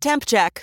Temp check.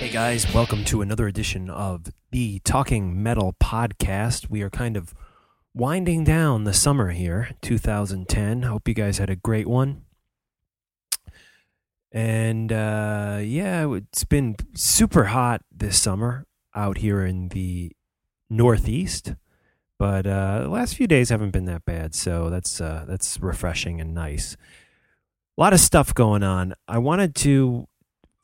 Hey guys, welcome to another edition of the Talking Metal podcast. We are kind of winding down the summer here, 2010. Hope you guys had a great one. And it's been super hot this summer out here in the Northeast, but the last few days haven't been that bad, so that's refreshing and nice. A lot of stuff going on. I wanted to.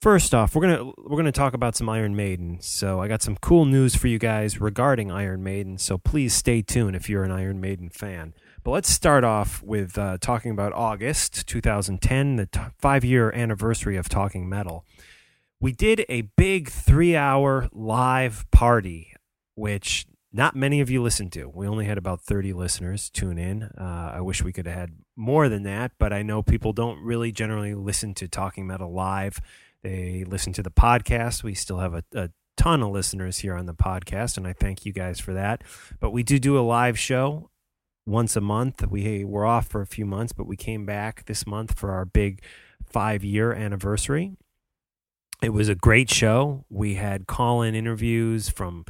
First off, we're gonna talk about some Iron Maiden. So I got some cool news for you guys regarding Iron Maiden. So please stay tuned if you're an Iron Maiden fan. But let's start off with talking about August 2010, the 5-year anniversary of Talking Metal. We did a big 3-hour live party, which not many of you listened to. We only had about 30 listeners tune in. I wish we could have had more than that, but I know people don't really generally listen to Talking Metal live. They listen to the podcast. We still have a ton of listeners here on the podcast, and I thank you guys for that. But we do a live show once a month. We were off for a few months, but we came back this month for our big 5-year anniversary. It was a great show. We had call-in interviews from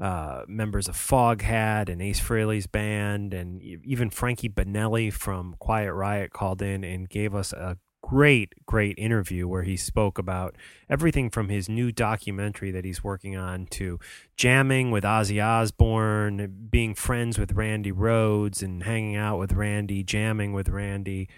members of Foghat and Ace Frehley's band, and even Frankie Banali from Quiet Riot called in and gave us a great interview where he spoke about everything from his new documentary that he's working on to jamming with Ozzy Osbourne, being friends with Randy Rhoads and hanging out with Randy, jamming with Randy.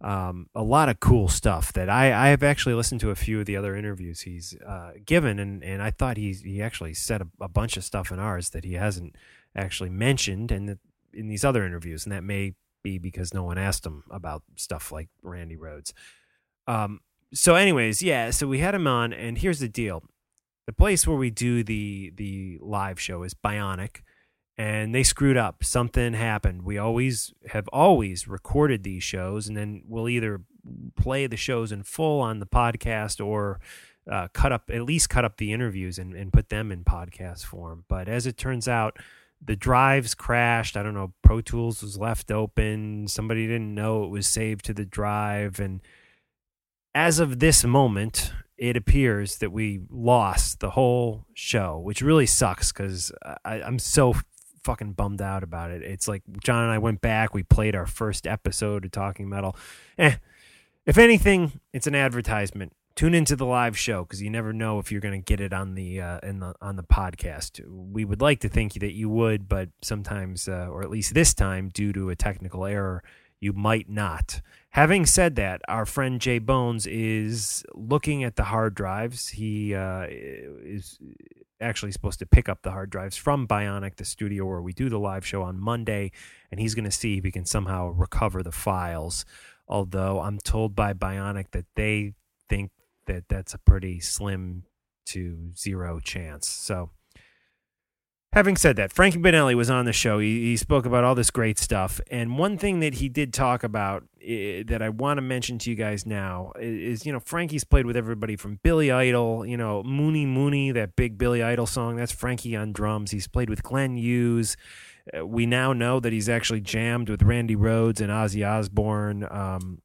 A lot of cool stuff that I have actually listened to a few of the other interviews he's given, and I thought he actually said a bunch of stuff in ours that he hasn't actually mentioned in these other interviews, and that may be because no one asked him about stuff like Randy Rhoads. So we had him on, and here's the deal. The place where we do the live show is Bionic, and they screwed up. Something happened. We have always recorded these shows, and then we'll either play the shows in full on the podcast or cut up the interviews and put them in podcast form. But as it turns out, the drives crashed. I don't know. Pro Tools was left open. Somebody didn't know it was saved to the drive. And as of this moment, it appears that we lost the whole show, which really sucks because I'm so fucking bummed out about it. It's like John and I went back. We played our first episode of Talking Metal. If anything, it's an advertisement. Tune into the live show because you never know if you're going to get it on the podcast. We would like to think that you would, but sometimes, or at least this time, due to a technical error, you might not. Having said that, our friend Jay Bones is looking at the hard drives. He is actually supposed to pick up the hard drives from Bionic, the studio where we do the live show, on Monday, and he's going to see if he can somehow recover the files. Although I'm told by Bionic that they think that's a pretty slim to zero chance. So having said that, Frankie Banali was on the show. He spoke about all this great stuff. And one thing that he did talk about that I want to mention to you guys now is, Frankie's played with everybody from Billy Idol, Mooney, that big Billy Idol song. That's Frankie on drums. He's played with Glenn Hughes, We now know that he's actually jammed with Randy Rhoads and Ozzy Osbourne.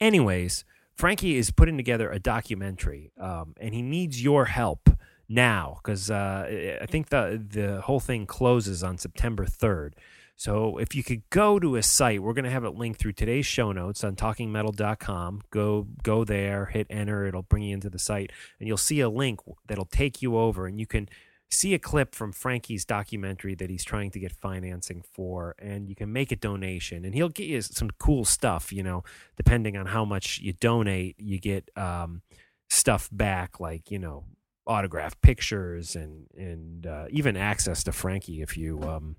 Anyways, Frankie is putting together a documentary, and he needs your help now because I think the whole thing closes on September 3rd. So if you could go to a site, we're going to have it linked through today's show notes on talkingmetal.com. Go there, hit enter, it'll bring you into the site, and you'll see a link that'll take you over, and you can see a clip from Frankie's documentary that he's trying to get financing for, and you can make a donation, and he'll get you some cool stuff, you know, depending on how much you donate, you get stuff back, like, you know, autographed pictures and even access to Frankie if you...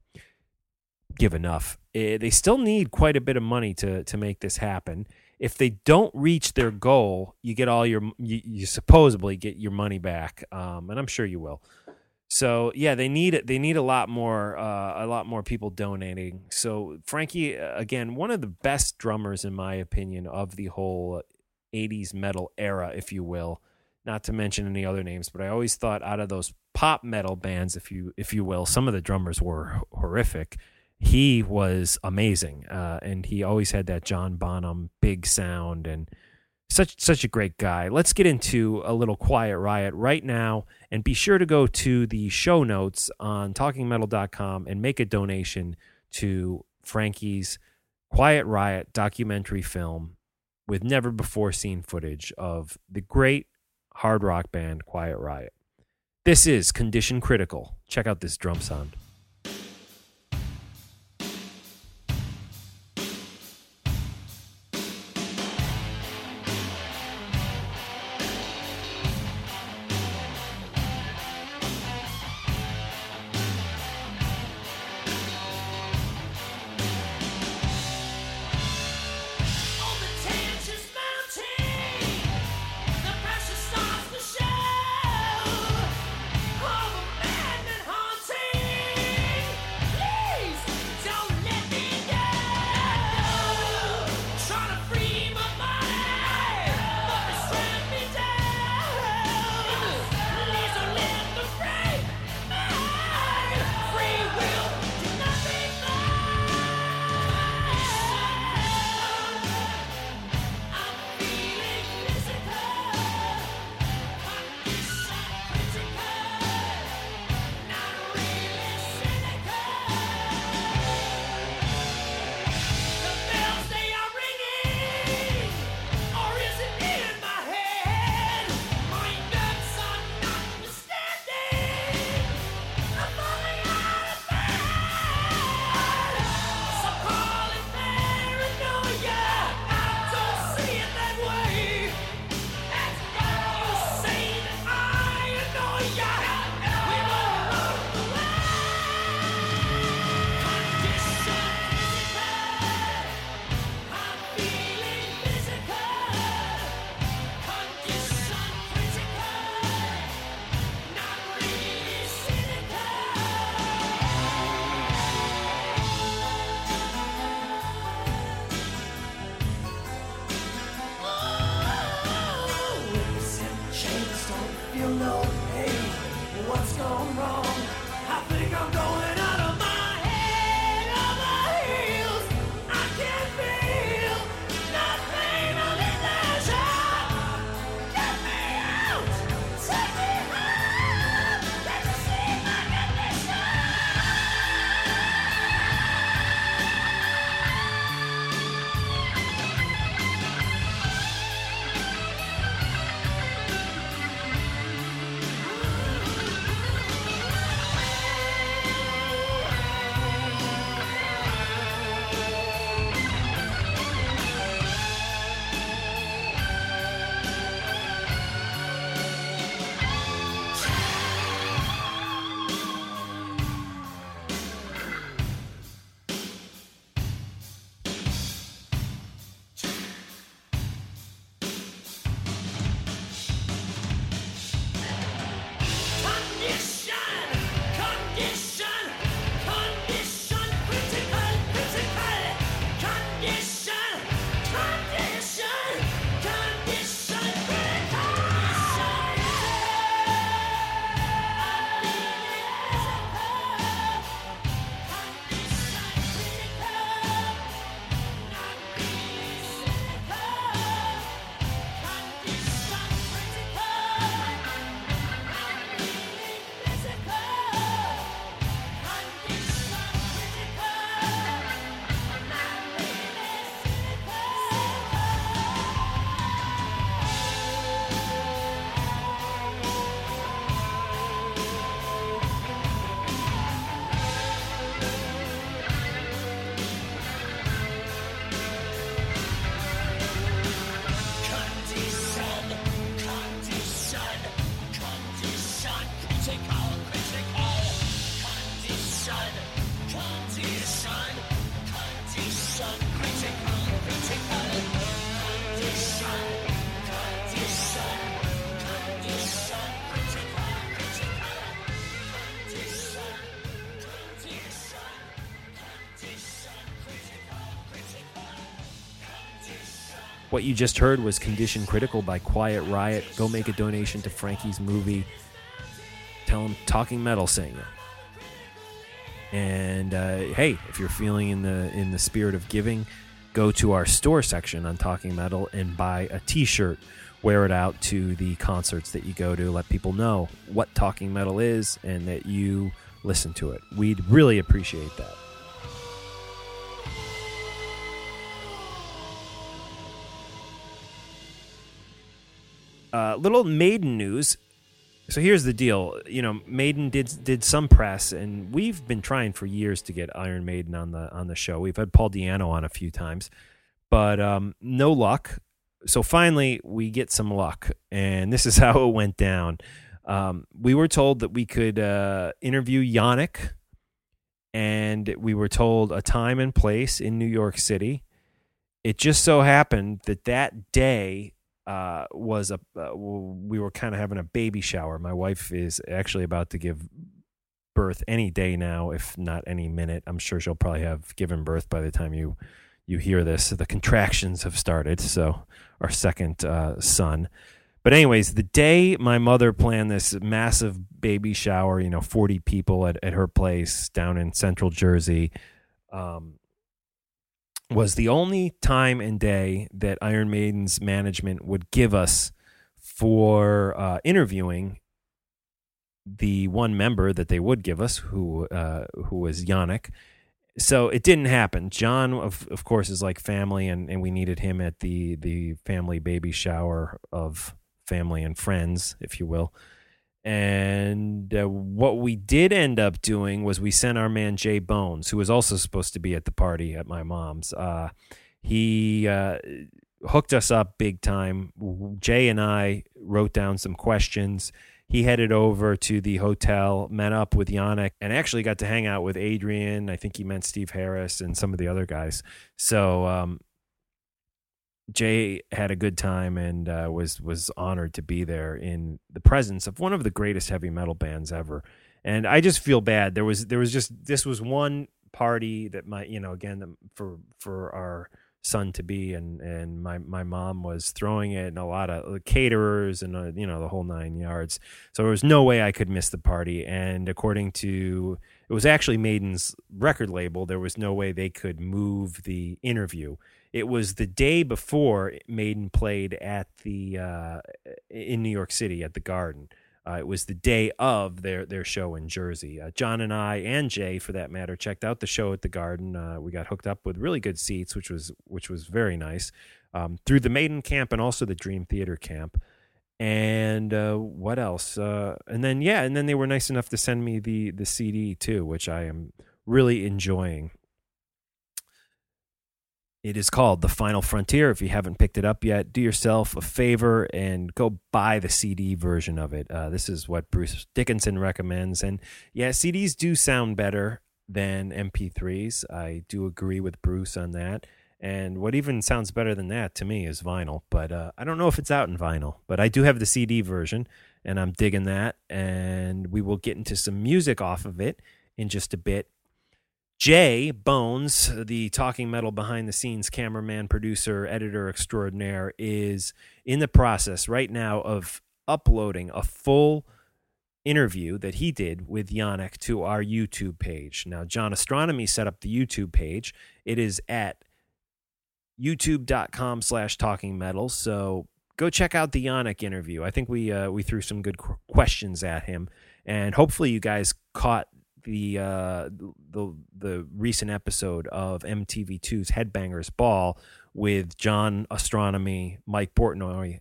give enough. They still need quite a bit of money to make this happen. If they don't reach their goal, you get all your you supposedly get your money back, and I'm sure you will. So yeah, they need a lot more people donating. So Frankie, again, one of the best drummers in my opinion of the whole 80s metal era, if you will. Not to mention any other names, but I always thought out of those pop metal bands, if you will, some of the drummers were horrific. He was amazing, and he always had that John Bonham big sound, and such a great guy. Let's get into a little Quiet Riot right now, and be sure to go to the show notes on talkingmetal.com and make a donation to Frankie's Quiet Riot documentary film with never-before-seen footage of the great hard rock band Quiet Riot. This is Condition Critical. Check out this drum sound. What you just heard was Condition Critical by Quiet Riot. Go make a donation to Frankie's movie. Tell him Talking Metal sang it. And hey, if you're feeling in the spirit of giving, go to our store section on Talking Metal and buy a T-shirt. Wear it out to the concerts that you go to. Let people know what Talking Metal is and that you listen to it. We'd really appreciate that. Little Maiden news. So here's the deal. You know, Maiden did some press, and we've been trying for years to get Iron Maiden on the show. We've had Paul Diano on a few times, but no luck. So finally, we get some luck, and this is how it went down. We were told that we could interview Janick, and we were told a time and place in New York City. It just so happened that day. We were kind of having a baby shower. My wife is actually about to give birth any day now, if not any minute. I'm sure she'll probably have given birth by the time you hear this. The contractions have started, so our second son. But anyways, the day my mother planned this massive baby shower, 40 people at her place down in central Jersey, was the only time and day that Iron Maiden's management would give us for interviewing the one member that they would give us, who was Janick. So it didn't happen. John, of course, is like family, and we needed him at the family baby shower of family and friends, if you will. And what we did end up doing was we sent our man Jay Bones, who was also supposed to be at the party at my mom's. He hooked us up big time. Jay and I wrote down some questions. He headed over to the hotel, met up with Janick, and actually got to hang out with Adrian. I think he meant Steve Harris and some of the other guys. So Jay had a good time and was honored to be there in the presence of one of the greatest heavy metal bands ever. And I just feel bad. This was one party that for our son to be, and my mom was throwing it, and a lot of caterers and the whole nine yards. So there was no way I could miss the party. And according to, it was actually Maiden's record label, there was no way they could move the interview. It was the day before Maiden played at in New York City at the Garden. It was the day of their show in Jersey. John and I, and Jay for that matter, checked out the show at the Garden. We got hooked up with really good seats, which was very nice, through the Maiden camp and also the Dream Theater camp. And what else? And then they were nice enough to send me the CD too, which I am really enjoying. It is called The Final Frontier. If you haven't picked it up yet, do yourself a favor and go buy the CD version of it. This is what Bruce Dickinson recommends. And yeah, CDs do sound better than MP3s. I do agree with Bruce on that. And what even sounds better than that to me is vinyl. But I don't know if it's out in vinyl. But I do have the CD version, and I'm digging that. And we will get into some music off of it in just a bit. Jay Bones, the Talking Metal behind-the-scenes cameraman, producer, editor extraordinaire, is in the process right now of uploading a full interview that he did with Janick to our YouTube page. Now, John Astronomy set up the YouTube page. It is at youtube.com/talkingmetal, so go check out the Janick interview. I think we threw some good questions at him, and hopefully you guys caught the recent episode of MTV2's Headbangers Ball with John Astronomy, Mike Portnoy,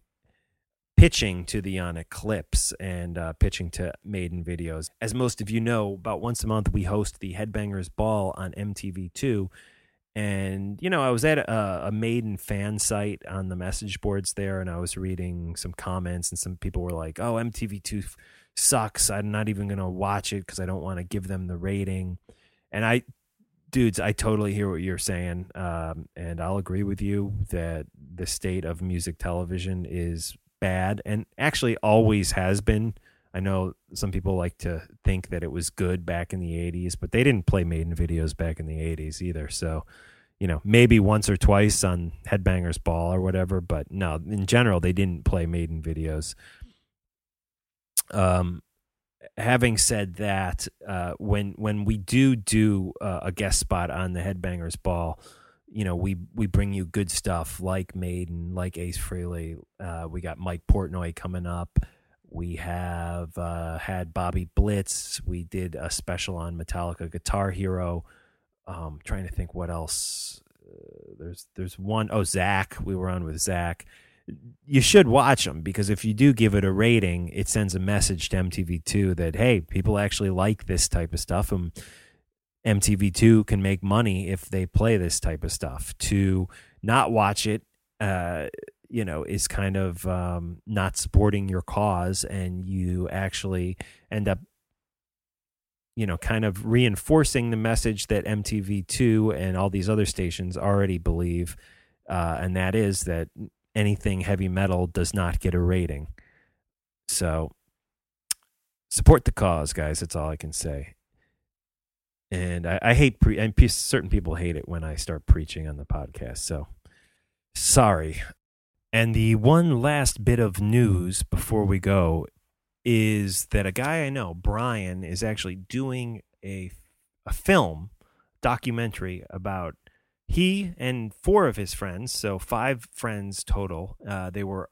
pitching to the Eclipse and pitching to Maiden videos. As most of you know, about once a month we host the Headbangers Ball on MTV2. And, I was at a Maiden fan site on the message boards there, and I was reading some comments, and some people were like, oh, MTV2 sucks. I'm not even going to watch it because I don't want to give them the rating. And I dudes, I totally hear what you're saying, and I'll agree with you that the state of music television is bad, and actually always has been. I know some people like to think that it was good back in the 80s, but they didn't play Maiden videos back in the 80s either. So, you know, maybe once or twice on Headbangers Ball or whatever, but no, in general, they didn't play Maiden videos. Having said that, when we do a guest spot on the Headbangers Ball, you know, we bring you good stuff like Maiden, like Ace Frehley. We got Mike Portnoy coming up. We have had Bobby Blitz. We did a special on Metallica Guitar Hero. Trying to think what else. There's one. Oh, Zach. We were on with Zach. You should watch them, because if you do give it a rating, it sends a message to MTV2 that, hey, people actually like this type of stuff. And MTV2 can make money if they play this type of stuff. To not watch it, you know, is kind of not supporting your cause, and you actually end up, you know, kind of reinforcing the message that MTV2 and all these other stations already believe, and that is that anything heavy metal does not get a rating. So support the cause, guys. That's all I can say. And I hate, and certain people hate it when I start preaching on the podcast, so sorry. And the one last bit of news before we go is that a guy I know, Brian, is actually doing a film documentary about he and four of his friends, so five friends total. They were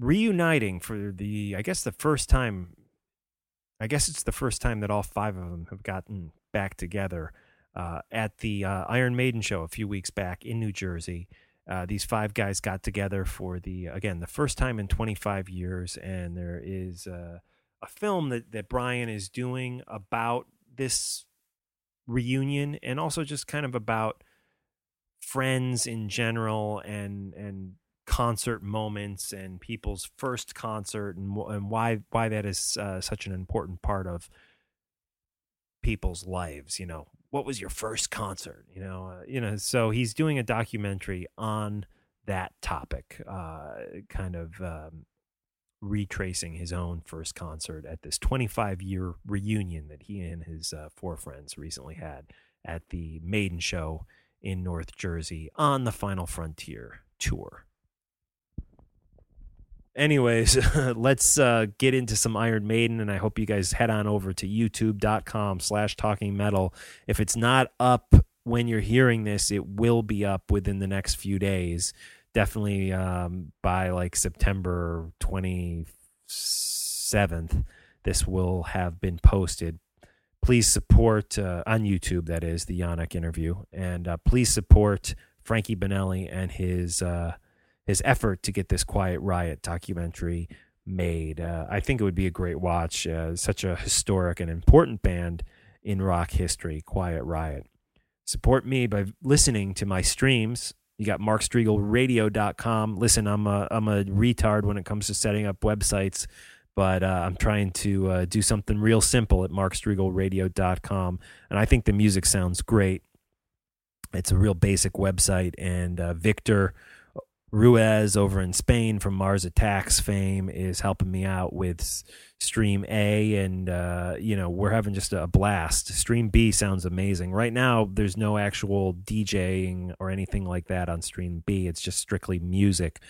reuniting for the first time that all five of them have gotten back together at the Iron Maiden show a few weeks back in New Jersey. These five guys got together for the first time in 25 years, and there is a film that Brian is doing about this reunion, and also just kind of about friends in general, and concert moments, and people's first concert, and why that is such an important part of people's lives, you know. What was your first concert? So he's doing a documentary on that topic, retracing his own first concert at this 25-year reunion that he and his four friends recently had at the Maiden show in North Jersey on the Final Frontier tour. Anyways, let's get into some Iron Maiden, and I hope you guys head on over to youtube.com/talkingmetal. If it's not up when you're hearing this, it will be up within the next few days, definitely by like September 27th. This will have been posted. Please support, on YouTube, that is, the Janick interview, and please support Frankie Banali and his effort to get this Quiet Riot documentary made. I think it would be a great watch. Such a historic and important band in rock history, Quiet Riot. Support me by listening to my streams. You got MarkStriegelRadio.com. Listen, I'm a retard when it comes to setting up websites, but I'm trying to do something real simple at MarkStriegelRadio.com, and I think the music sounds great. It's a real basic website, and Victor Ruiz over in Spain from Mars Attacks fame is helping me out with Stream A, and we're having just a blast. Stream B sounds amazing. Right now, there's no actual DJing or anything like that on Stream B. It's just strictly music.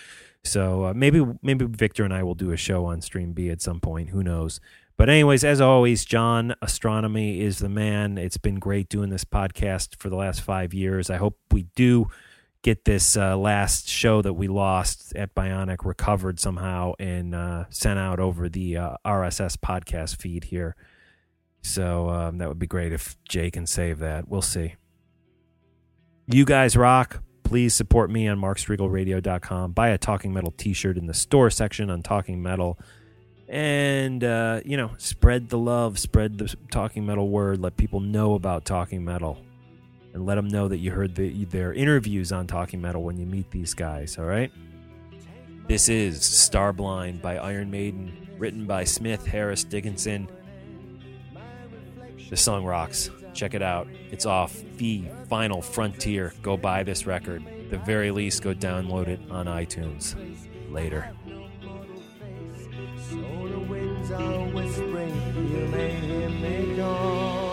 So maybe Victor and I will do a show on Stream B at some point. Who knows? But anyways, as always, John Astronomy is the man. It's been great doing this podcast for the last 5 years. I hope we do get this last show that we lost at Bionic recovered somehow and sent out over the RSS podcast feed here. So that would be great if Jay can save that. We'll see. You guys rock. Please support me on markstriegelradio.com. Buy a Talking Metal t-shirt in the store section on Talking Metal. And, spread the love, spread the Talking Metal word. Let people know about Talking Metal. And let them know that you heard their interviews on Talking Metal when you meet these guys, all right? This is Starblind by Iron Maiden, written by Smith, Harris, Dickinson. The song rocks. Check it out. It's off The Final Frontier. Go buy this record. At the very least, go download it on iTunes. Later. So the winds are whispering, you may hear me go.